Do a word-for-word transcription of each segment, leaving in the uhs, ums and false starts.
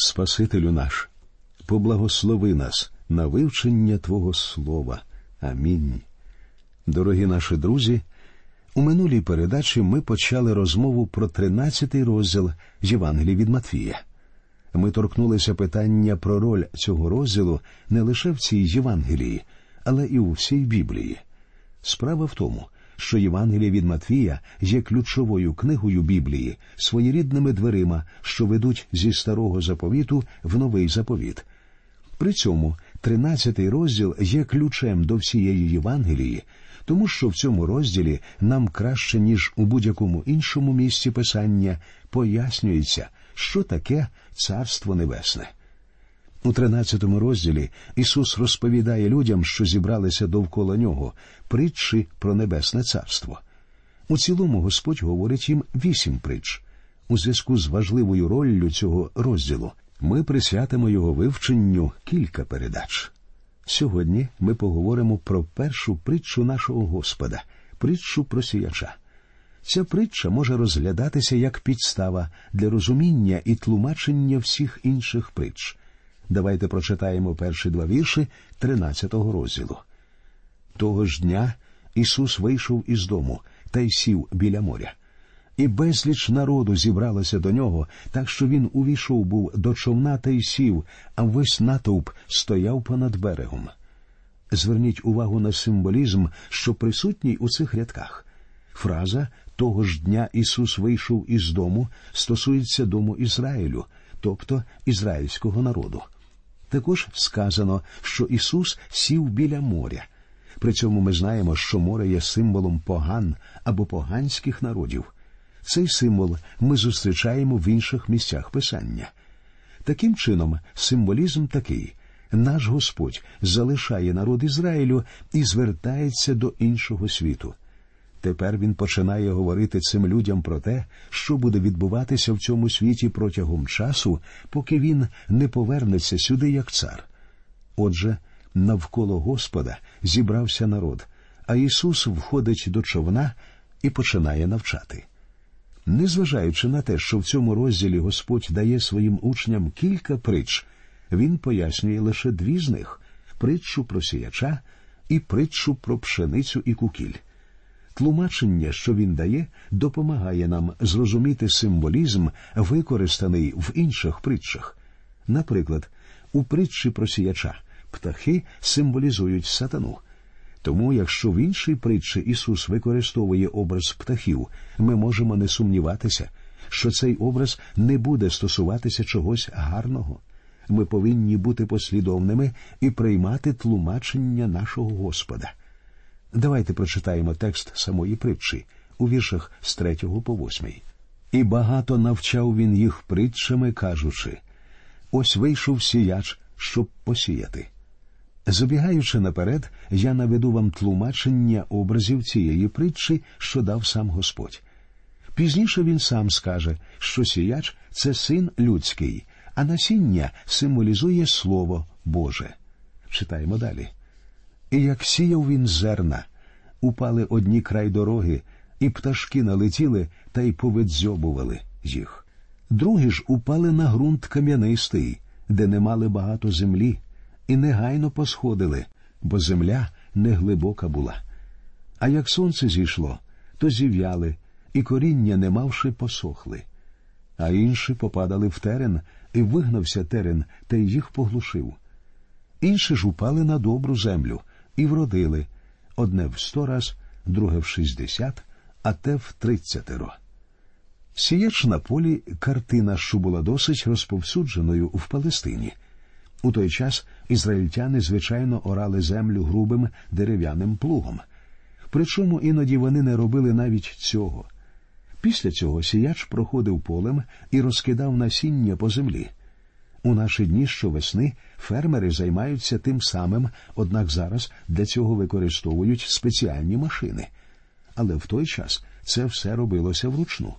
Спасителю наш, поблагослови нас на вивчення Твого Слова. Амінь. Дорогі наші друзі, у минулій передачі ми почали розмову про тринадцятий розділ Євангелії від Матвія. Ми торкнулися питання про роль цього розділу не лише в цій Євангелії, але і у всій Біблії. Справа в тому, що Євангелія від Матвія є ключовою книгою Біблії, своєрідними дверима, що ведуть зі Старого Заповіту в Новий Заповіт. При цьому тринадцятий розділ є ключем до всієї Євангелії, тому що в цьому розділі нам краще, ніж у будь-якому іншому місці Писання, пояснюється, що таке Царство Небесне. У тринадцятому розділі Ісус розповідає людям, що зібралися довкола Нього, притчі про Небесне Царство. У цілому Господь говорить їм вісім притч. У зв'язку з важливою роллю цього розділу ми присвятимо його вивченню кілька передач. Сьогодні ми поговоримо про першу притчу нашого Господа – притчу про сіяча. Ця притча може розглядатися як підстава для розуміння і тлумачення всіх інших притч. Давайте прочитаємо перші два вірші тринадцятого розділу. «Того ж дня Ісус вийшов із дому та й сів біля моря. І безліч народу зібралося до нього, так що він увійшов був до човна та й сів, а весь натовп стояв понад берегом». Зверніть увагу на символізм, що присутній у цих рядках. Фраза «Того ж дня Ісус вийшов із дому» стосується дому Ізраїлю, тобто ізраїльського народу. Також сказано, що Ісус сів біля моря. При цьому ми знаємо, що море є символом поган або поганських народів. Цей символ ми зустрічаємо в інших місцях Писання. Таким чином, символізм такий. Наш Господь залишає народ Ізраїлю і звертається до іншого світу. Тепер він починає говорити цим людям про те, що буде відбуватися в цьому світі протягом часу, поки він не повернеться сюди як цар. Отже, навколо Господа зібрався народ, а Ісус входить до човна і починає навчати. Незважаючи на те, що в цьому розділі Господь дає своїм учням кілька притч, він пояснює лише дві з них – притчу про сіяча і притчу про пшеницю і кукіль. Тлумачення, що він дає, допомагає нам зрозуміти символізм, використаний в інших притчах. Наприклад, у притчі про сіяча птахи символізують сатану. Тому, якщо в іншій притчі Ісус використовує образ птахів, ми можемо не сумніватися, що цей образ не буде стосуватися чогось гарного. Ми повинні бути послідовними і приймати тлумачення нашого Господа. Давайте прочитаємо текст самої притчі, у віршах з третього по восьмий. «І багато навчав він їх притчами, кажучи, ось вийшов сіяч, щоб посіяти». Забігаючи наперед, я наведу вам тлумачення образів цієї притчі, що дав сам Господь. Пізніше він сам скаже, що сіяч – це син людський, а насіння символізує Слово Боже. Читаємо далі. «І як сіяв він зерна, упали одні край дороги, і пташки налетіли та й повидзьобували їх. Другі ж упали на ґрунт кам'янистий, де не мали багато землі, і негайно посходили, бо земля неглибока була. А як сонце зійшло, то зів'яли, і коріння не мавши посохли. А інші попадали в терен, і вигнався терен, та й їх поглушив. Інші ж упали на добру землю, і вродили, одне в сто раз, друге в шістдесят, а те в тридцятеро. Сіяч на полі – картина, що була досить розповсюдженою в Палестині. У той час ізраїльтяни, звичайно, орали землю грубим дерев'яним плугом. Причому іноді вони не робили навіть цього. Після цього сіяч проходив полем і розкидав насіння по землі. У наші дні щовесни фермери займаються тим самим, однак зараз для цього використовують спеціальні машини. Але в той час це все робилося вручну.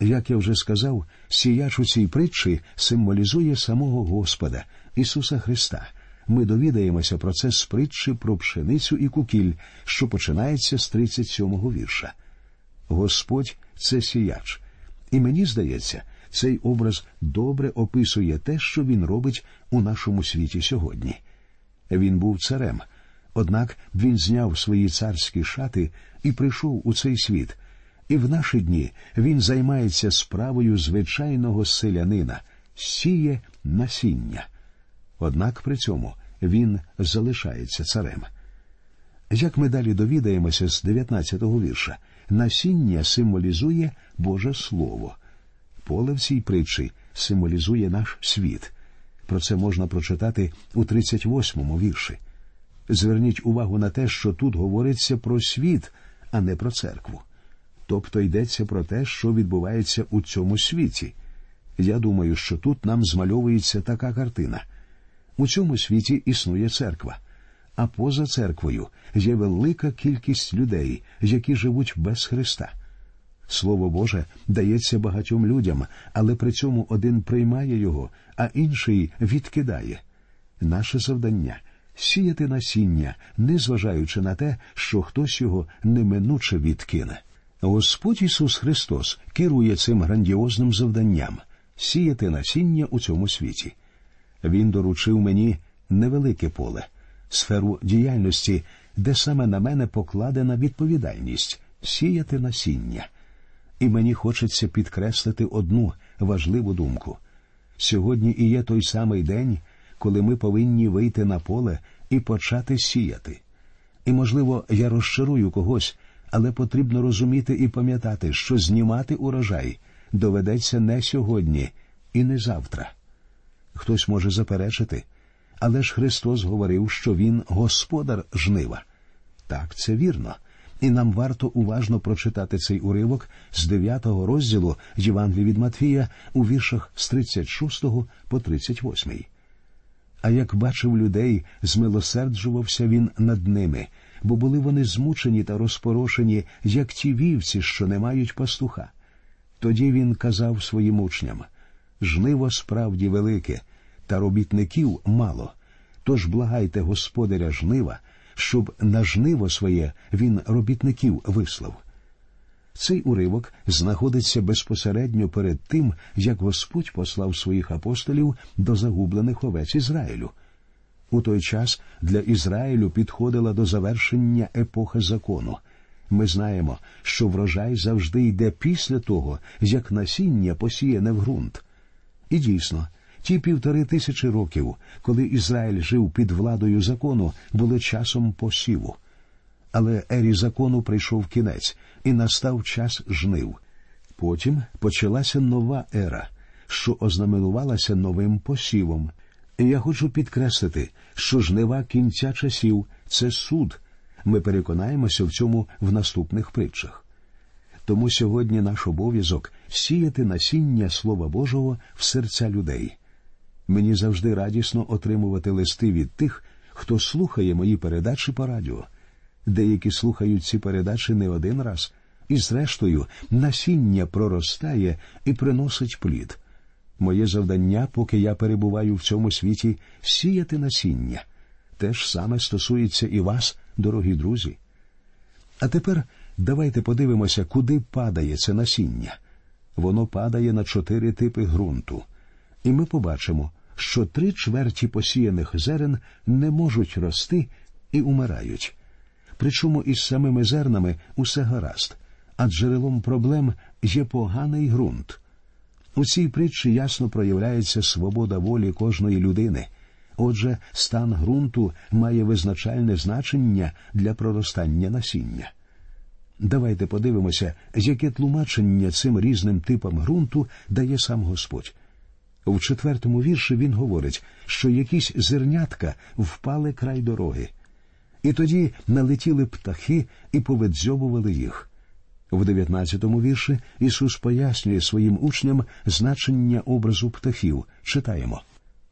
Як я вже сказав, сіяч у цій притчі символізує самого Господа, Ісуса Христа. Ми довідаємося про це з притчі про пшеницю і кукіль, що починається з тридцять сьомого вірша. Господь – це сіяч. І мені здається, Цей образ добре описує те, що він робить у нашому світі сьогодні. Він був царем, однак він зняв свої царські шати і прийшов у цей світ. І в наші дні він займається справою звичайного селянина, сіє насіння. Однак при цьому він залишається царем. Як ми далі довідаємося з дев'ятнадцятого вірша, насіння символізує Боже Слово. Поле в цій притчі символізує наш світ. Про це можна прочитати у тридцять восьмому вірші. Зверніть увагу на те, що тут говориться про світ, а не про церкву. Тобто йдеться про те, що відбувається у цьому світі. Я думаю, що тут нам змальовується така картина. У цьому світі існує церква, а поза церквою є велика кількість людей, які живуть без Христа. Слово Боже дається багатьом людям, але при цьому один приймає його, а інший відкидає. Наше завдання – сіяти насіння, незважаючи на те, що хтось його неминуче відкине. Господь Ісус Христос керує цим грандіозним завданням – сіяти насіння у цьому світі. Він доручив мені невелике поле, сферу діяльності, де саме на мене покладена відповідальність – сіяти насіння. І мені хочеться підкреслити одну важливу думку. Сьогодні і є той самий день, коли ми повинні вийти на поле і почати сіяти. І, можливо, я розчарую когось, але потрібно розуміти і пам'ятати, що знімати урожай доведеться не сьогодні і не завтра. Хтось може заперечити, але ж Христос говорив, що Він господар жнива. Так, це вірно. І нам варто уважно прочитати цей уривок з дев'ятого розділу Євангелії від Матвія у віршах з тридцять шостого по тридцять восьмий. «А як бачив людей, змилосерджувався він над ними, бо були вони змучені та розпорошені, як ті вівці, що не мають пастуха. Тоді він казав своїм учням: «Жниво справді велике, та робітників мало, тож благайте господаря жнива, щоб на жниво своє він робітників вислав». Цей уривок знаходиться безпосередньо перед тим, як Господь послав своїх апостолів до загублених овець Ізраїлю. У той час для Ізраїлю підходила до завершення епоха закону. Ми знаємо, що врожай завжди йде після того, як насіння посіяне в ґрунт. І дійсно, ті півтори тисячі років, коли Ізраїль жив під владою закону, були часом посіву. Але ері закону прийшов кінець, і настав час жнив. Потім почалася нова ера, що ознаменувалася новим посівом. І я хочу підкреслити, що жнива кінця часів – це суд. Ми переконаємося в цьому в наступних притчах. Тому сьогодні наш обов'язок – сіяти насіння Слова Божого в серця людей. Мені завжди радісно отримувати листи від тих, хто слухає мої передачі по радіо. Деякі слухають ці передачі не один раз, і зрештою насіння проростає і приносить плід. Моє завдання, поки я перебуваю в цьому світі, сіяти насіння. Те ж саме стосується і вас, дорогі друзі. А тепер давайте подивимося, куди падає це насіння. Воно падає на чотири типи ґрунту. І ми побачимо, що три чверті посіяних зерен не можуть рости і умирають. Причому із самими зернами усе гаразд, а джерелом проблем є поганий ґрунт. У цій притчі ясно проявляється свобода волі кожної людини. Отже, стан ґрунту має визначальне значення для проростання насіння. Давайте подивимося, яке тлумачення цим різним типам ґрунту дає сам Господь. В четвертому вірші він говорить, що якісь зернятка впали край дороги. І тоді налетіли птахи і повидзьобували їх. В дев'ятнадцятому вірші Ісус пояснює своїм учням значення образу птахів. Читаємо: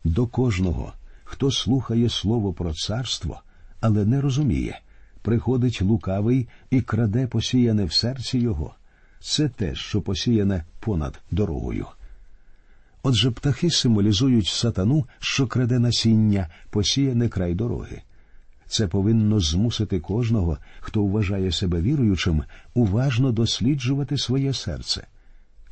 «До кожного, хто слухає слово про царство, але не розуміє, приходить лукавий і краде посіяне в серці його. Це те, що посіяне понад дорогою». Отже, птахи символізують сатану, що краде насіння, посіяне край дороги. Це повинно змусити кожного, хто вважає себе віруючим, уважно досліджувати своє серце.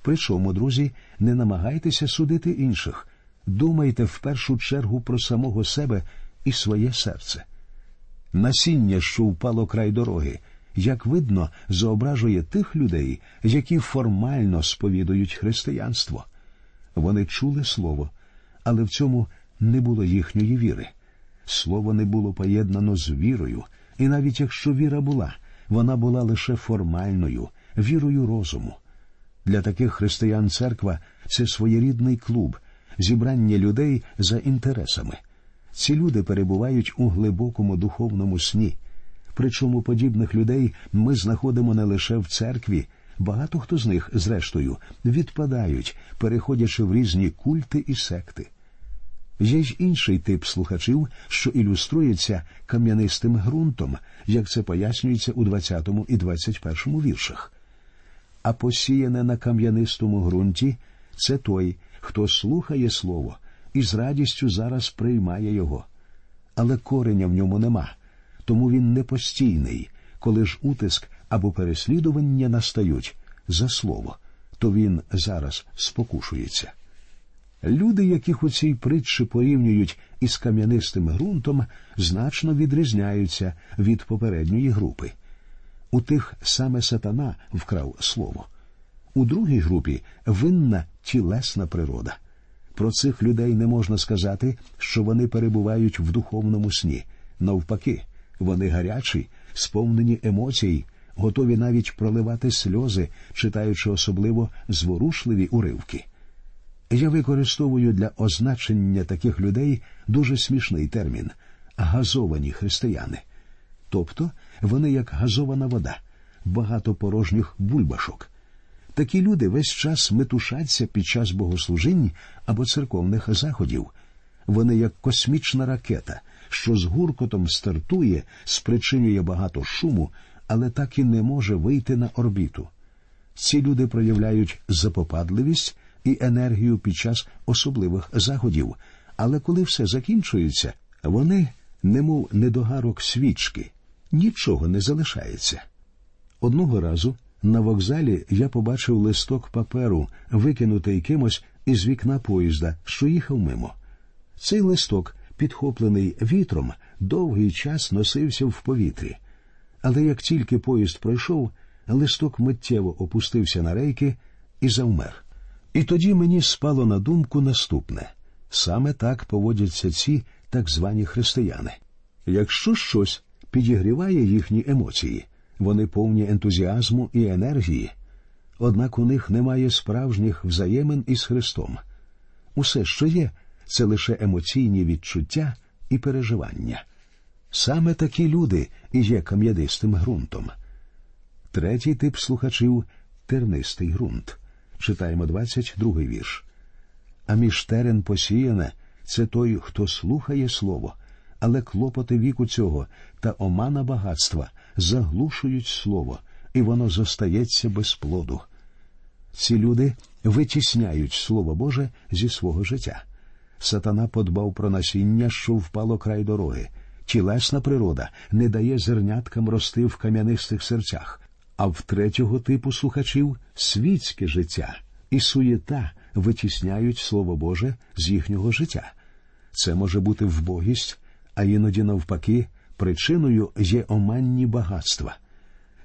Причому, друзі, не намагайтеся судити інших. Думайте в першу чергу про самого себе і своє серце. Насіння, що впало край дороги, як видно, заображує тих людей, які формально сповідують християнство. Вони чули слово, але в цьому не було їхньої віри. Слово не було поєднано з вірою, і навіть якщо віра була, вона була лише формальною, вірою розуму. Для таких християн церква – це своєрідний клуб, зібрання людей за інтересами. Ці люди перебувають у глибокому духовному сні. Причому подібних людей ми знаходимо не лише в церкві, багато хто з них, зрештою, відпадають, переходячи в різні культи і секти. Є ж інший тип слухачів, що ілюструється кам'янистим ґрунтом, як це пояснюється у двадцятому і двадцять першому віршах. А посіяне на кам'янистому ґрунті – це той, хто слухає слово і з радістю зараз приймає його. Але кореня в ньому нема, тому він непостійний. Коли ж утиск або переслідування настають за слово, то він зараз спокушується. Люди, яких у цій притчі порівнюють із кам'янистим ґрунтом, значно відрізняються від попередньої групи. У тих саме сатана вкрав слово. У другій групі винна тілесна природа. Про цих людей не можна сказати, що вони перебувають в духовному сні. Навпаки, вони гарячі, сповнені емоцій, готові навіть проливати сльози, читаючи особливо зворушливі уривки. Я використовую для означення таких людей дуже смішний термін – газовані християни. Тобто, вони як газована вода, багато порожніх бульбашок. Такі люди весь час метушаться під час богослужінь або церковних заходів. Вони як космічна ракета, що з гуркотом стартує, спричинює багато шуму, але так і не може вийти на орбіту. Ці люди проявляють запопадливість і енергію під час особливих заходів, але коли все закінчується, вони, немов недогарок свічки, нічого не залишається. Одного разу на вокзалі я побачив листок паперу, викинутий кимось із вікна поїзда, що їхав мимо. Цей листок, підхоплений вітром, довгий час носився в повітрі. Але як тільки поїзд пройшов, листок миттєво опустився на рейки і завмер. І тоді мені спало на думку наступне. Саме так поводяться ці так звані християни. Якщо щось підігріває їхні емоції, вони повні ентузіазму і енергії, однак у них немає справжніх взаємин із Христом. Усе, що є, це лише емоційні відчуття і переживання. Саме такі люди і є кам'янистим ґрунтом. Третій тип слухачів – тернистий ґрунт. Читаємо двадцять другий вірш. А між терен посіяне – це той, хто слухає слово, але клопоти віку цього та омана багатства заглушують слово, і воно зостається без плоду. Ці люди витісняють Слово Боже зі свого життя. Сатана подбав про насіння, що впало край дороги. Тілесна природа не дає зерняткам рости в кам'янистих серцях. А в третього типу слухачів світське життя і суєта витісняють Слово Боже з їхнього життя. Це може бути вбогість, а іноді навпаки причиною є оманні багатства.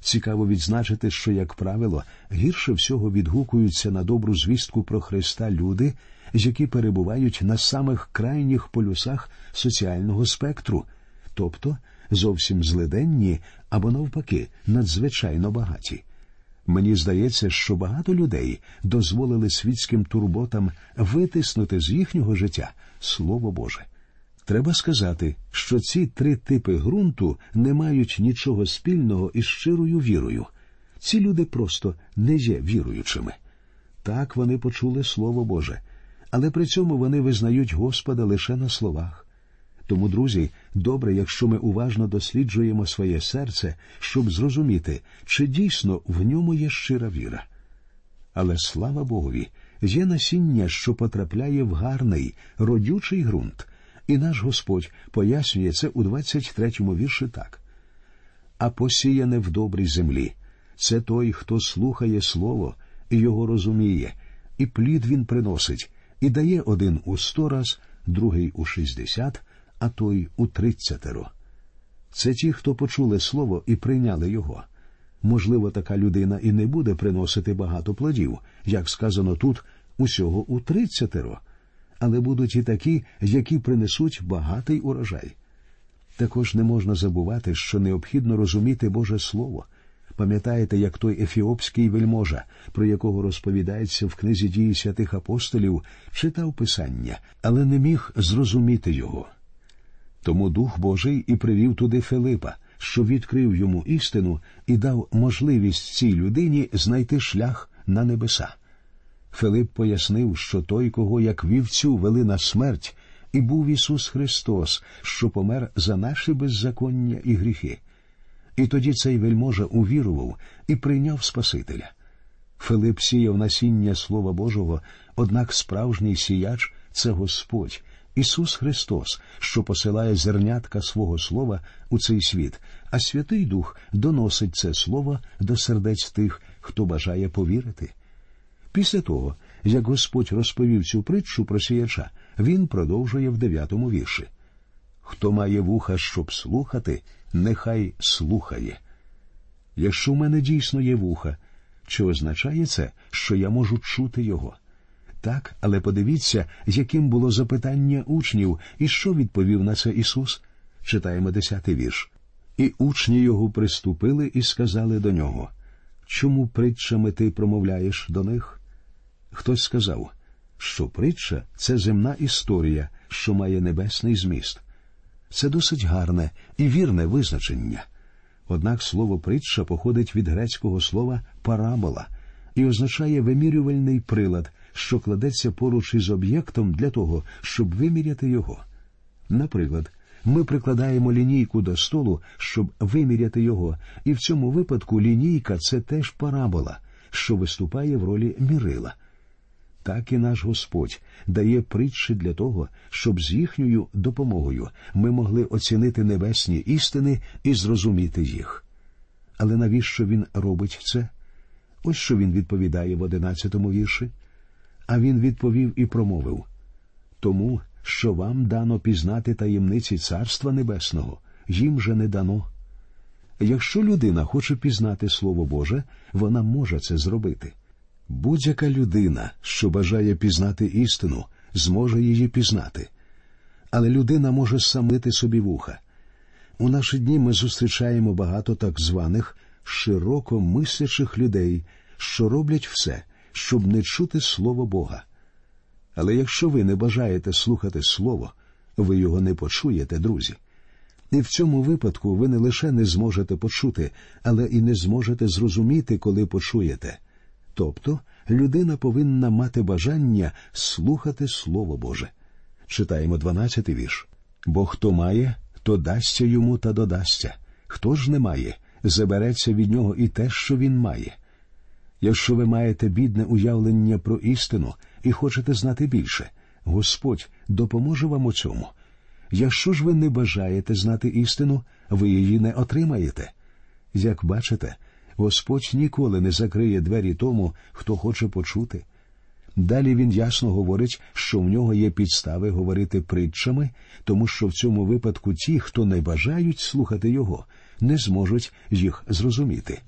Цікаво відзначити, що, як правило, гірше всього відгукуються на добру звістку про Христа люди, які перебувають на самих крайніх полюсах соціального спектру, тобто зовсім злиденні або, навпаки, надзвичайно багаті. Мені здається, що багато людей дозволили світським турботам витиснути з їхнього життя Слово Боже. Треба сказати, що ці три типи ґрунту не мають нічого спільного із щирою вірою. Ці люди просто не є віруючими. Так, вони почули Слово Боже, але при цьому вони визнають Господа лише на словах. Тому, друзі, добре, якщо ми уважно досліджуємо своє серце, щоб зрозуміти, чи дійсно в ньому є щира віра. Але, слава Богові, є насіння, що потрапляє в гарний, родючий ґрунт, і наш Господь пояснює це у двадцять третьому вірші так. «А посіяне в добрій землі – це той, хто слухає слово його розуміє, і плід він приносить, і дає один у сто раз, другий у шістдесят, а той у тридцятеро. Це ті, хто почули слово і прийняли його. Можливо, така людина і не буде приносити багато плодів, як сказано тут, усього у тридцятеро, але будуть і такі, які принесуть багатий урожай. Також не можна забувати, що необхідно розуміти Боже Слово. Пам'ятаєте, як той ефіопський вельможа, про якого розповідається в книзі «Дії святих апостолів», читав Писання, але не міг зрозуміти його. Тому Дух Божий і привів туди Филипа, що відкрив йому істину і дав можливість цій людині знайти шлях на небеса. Филип пояснив, що той, кого як вівцю вели на смерть, і був Ісус Христос, що помер за наші беззаконня і гріхи. І тоді цей вельможа увірував і прийняв Спасителя. Филип сіяв насіння Слова Божого, однак справжній сіяч – це Господь, Ісус Христос, що посилає зернятка свого Слова у цей світ, а Святий Дух доносить це Слово до сердець тих, хто бажає повірити. Після того, як Господь розповів цю притчу про сіяча, Він продовжує в дев'ятому вірші. «Хто має вуха, щоб слухати, нехай слухає». Якщо в мене дійсно є вуха, чи означає це, що я можу чути його? Так, але подивіться, яким було запитання учнів, і що відповів на це Ісус? Читаємо десятий вірш. «І учні його приступили і сказали до нього, чому притчами ти промовляєш до них?» Хтось сказав, що притча – це земна історія, що має небесний зміст. Це досить гарне і вірне визначення. Однак слово «притча» походить від грецького слова «парабола» і означає вимірювальний прилад, що кладеться поруч із об'єктом для того, щоб виміряти його. Наприклад, ми прикладаємо лінійку до столу, щоб виміряти його, і в цьому випадку лінійка – це теж парабола, що виступає в ролі мірила. Так і наш Господь дає притчі для того, щоб з їхньою допомогою ми могли оцінити небесні істини і зрозуміти їх. Але навіщо Він робить це? Ось що Він відповідає в одинадцятому вірші. А Він відповів і промовив, «Тому, що вам дано пізнати таємниці Царства Небесного, їм же не дано». Якщо людина хоче пізнати Слово Боже, вона може це зробити. Будь-яка людина, що бажає пізнати істину, зможе її пізнати. Але людина може самити собі вуха. У наші дні ми зустрічаємо багато так званих широко мислячих людей, що роблять все, щоб не чути Слово Бога. Але якщо ви не бажаєте слухати Слово, ви його не почуєте, друзі. І в цьому випадку ви не лише не зможете почути, але і не зможете зрозуміти, коли почуєте. Тобто, людина повинна мати бажання слухати Слово Боже. Читаємо дванадцятий вірш. «Бо хто має, то дасться йому та додасться. Хто ж не має, забереться від нього і те, що він має». Якщо ви маєте бідне уявлення про істину і хочете знати більше, Господь допоможе вам у цьому. Якщо ж ви не бажаєте знати істину, ви її не отримаєте. Як бачите, Господь ніколи не закриє двері тому, хто хоче почути. Далі Він ясно говорить, що в нього є підстави говорити притчами, тому що в цьому випадку ті, хто не бажають слухати його, не зможуть їх зрозуміти.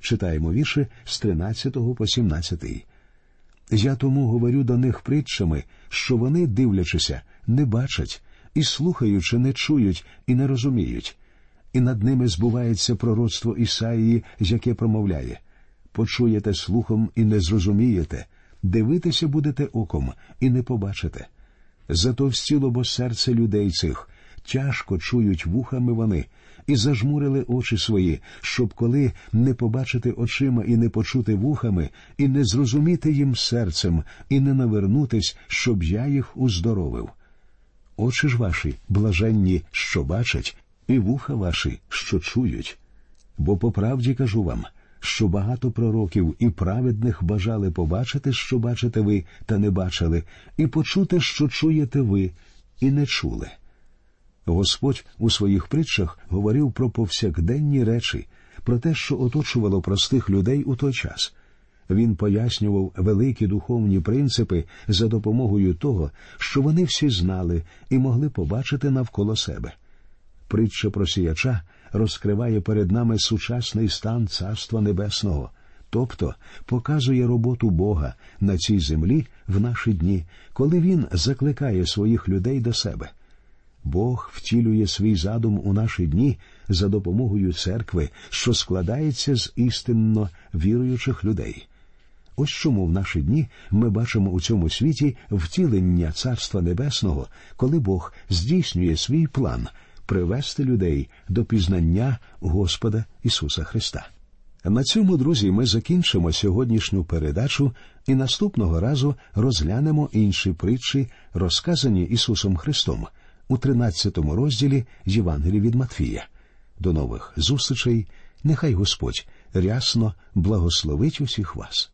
Читаємо вірші з тринадцятого по сімнадцятий. «Я тому говорю до них притчами, що вони, дивлячися, не бачать, і слухаючи, не чують, і не розуміють. І над ними збувається пророцтво Ісаїї, яке промовляє, «Почуєте слухом і не зрозумієте, дивитися будете оком і не побачите. Зато вціло бо серце людей цих, тяжко чують вухами вони, і зажмурили очі свої, щоб коли не побачити очима і не почути вухами, і не зрозуміти їм серцем, і не навернутись, щоб я їх уздоровив. Очі ж ваші, блаженні, що бачать, і вуха ваші, що чують. Бо по правді кажу вам, що багато пророків і праведних бажали побачити, що бачите ви, та не бачили, і почути, що чуєте ви, і не чули». Господь у своїх притчах говорив про повсякденні речі, про те, що оточувало простих людей у той час. Він пояснював великі духовні принципи за допомогою того, що вони всі знали і могли побачити навколо себе. Притча про сіяча розкриває перед нами сучасний стан Царства Небесного, тобто показує роботу Бога на цій землі в наші дні, коли Він закликає своїх людей до себе. Бог втілює свій задум у наші дні за допомогою церкви, що складається з істинно віруючих людей. Ось чому в наші дні ми бачимо у цьому світі втілення Царства Небесного, коли Бог здійснює свій план привести людей до пізнання Господа Ісуса Христа. На цьому, друзі, ми закінчимо сьогоднішню передачу і наступного разу розглянемо інші притчі, розказані Ісусом Христом у тринадцятому розділі Євангелії від Матвія. До нових зустрічей. Нехай Господь рясно благословить усіх вас.